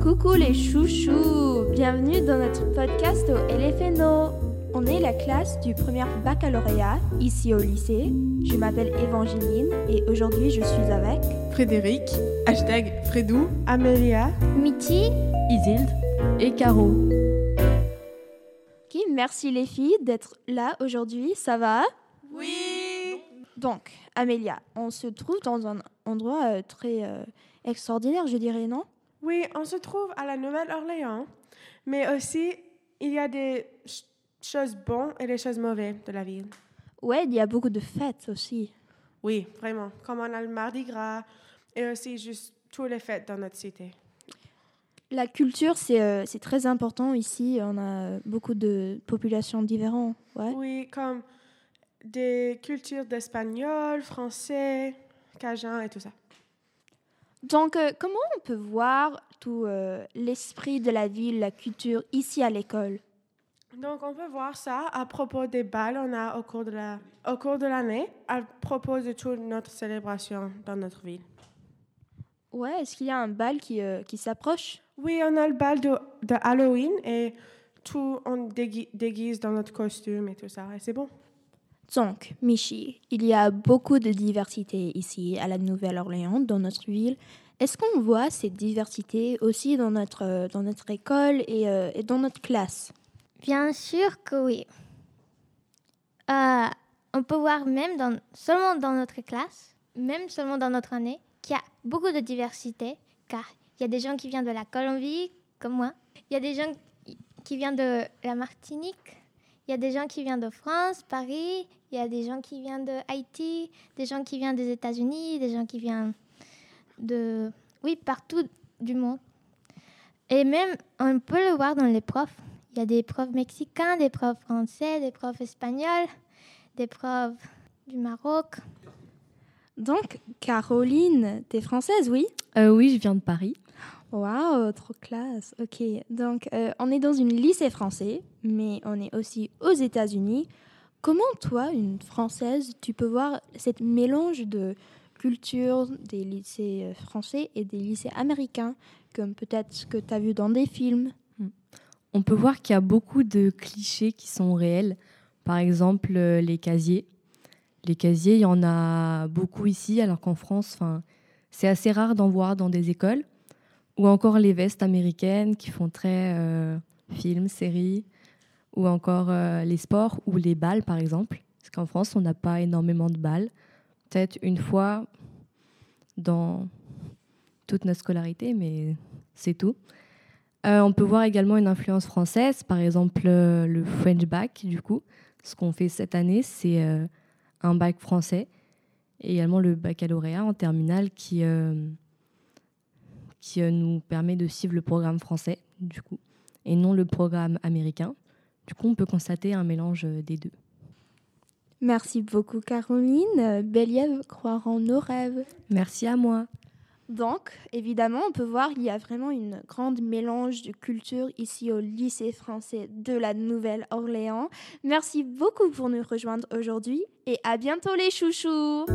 Coucou les chouchous, bienvenue dans notre podcast au LFNO. On est la classe du premier baccalauréat, ici au lycée. Je m'appelle Évangeline et aujourd'hui je suis avec... Frédéric, #Fredou, Amélia, Mithy, Isilde et Caro. Ok, merci les filles d'être là aujourd'hui, ça va ? Oui ! Donc, Amélia, on se trouve dans un endroit très extraordinaire, je dirais, non ? Oui, on se trouve à la Nouvelle-Orléans, mais aussi, il y a des choses bonnes et des choses mauvaises de la ville. Oui, il y a beaucoup de fêtes aussi. Oui, vraiment, comme on a le Mardi Gras et aussi juste toutes les fêtes dans notre cité. La culture, c'est très important ici. On a beaucoup de populations différentes. Ouais. Oui, comme des cultures d'espagnol, français, cajun et tout ça. Donc, comment on peut voir tout l'esprit de la ville, la culture, ici à l'école ? Donc, on peut voir ça à propos des balles qu'on a au cours de l'année, à propos de toute notre célébration dans notre ville. Ouais, est-ce qu'il y a un bal qui s'approche ? Oui, on a le bal de Halloween et tout, on déguise dans notre costume et tout ça, et c'est bon. Donc, Michi, il y a beaucoup de diversité ici à la Nouvelle-Orléans, dans notre ville. Est-ce qu'on voit cette diversité aussi dans notre école et dans notre classe ? Bien sûr que oui. On peut voir même seulement dans notre classe, même seulement dans notre année, qu'il y a beaucoup de diversité, car il y a des gens qui viennent de la Colombie, comme moi. Il y a des gens qui viennent de la Martinique. Il y a des gens qui viennent de France, Paris, il y a des gens qui viennent de Haïti, des gens qui viennent des États-Unis, des gens qui viennent de... Oui, partout du monde. Et même, on peut le voir dans les profs. Il y a des profs mexicains, des profs français, des profs espagnols, des profs du Maroc. Donc, Caroline, t'es française, oui ? Oui, je viens de Paris. Waouh, trop classe. Ok, donc on est dans une lycée français, mais on est aussi aux États-Unis. Comment toi, une Française, tu peux voir cette mélange de culture des lycées français et des lycées américains, comme peut-être ce que tu as vu dans des films ? On peut voir qu'il y a beaucoup de clichés qui sont réels. Par exemple, les casiers. Les casiers, il y en a beaucoup ici, alors qu'en France, c'est assez rare d'en voir dans des écoles. Ou encore les vestes américaines qui font très films, séries, ou encore les sports ou les balles, par exemple. Parce qu'en France, on n'a pas énormément de balles. Peut-être une fois dans toute notre scolarité, mais c'est tout. On peut voir également une influence française, par exemple le French Bac, du coup. Ce qu'on fait cette année, c'est un bac français, et également le baccalauréat en terminale qui nous permet de suivre le programme français, du coup, et non le programme américain. Du coup, on peut constater un mélange des deux. Merci beaucoup, Caroline. Béliève, croire en nos rêves. Merci à moi. Donc, évidemment, on peut voir qu'il y a vraiment une grande mélange de cultures ici au lycée français de la Nouvelle-Orléans. Merci beaucoup pour nous rejoindre aujourd'hui et à bientôt les chouchous.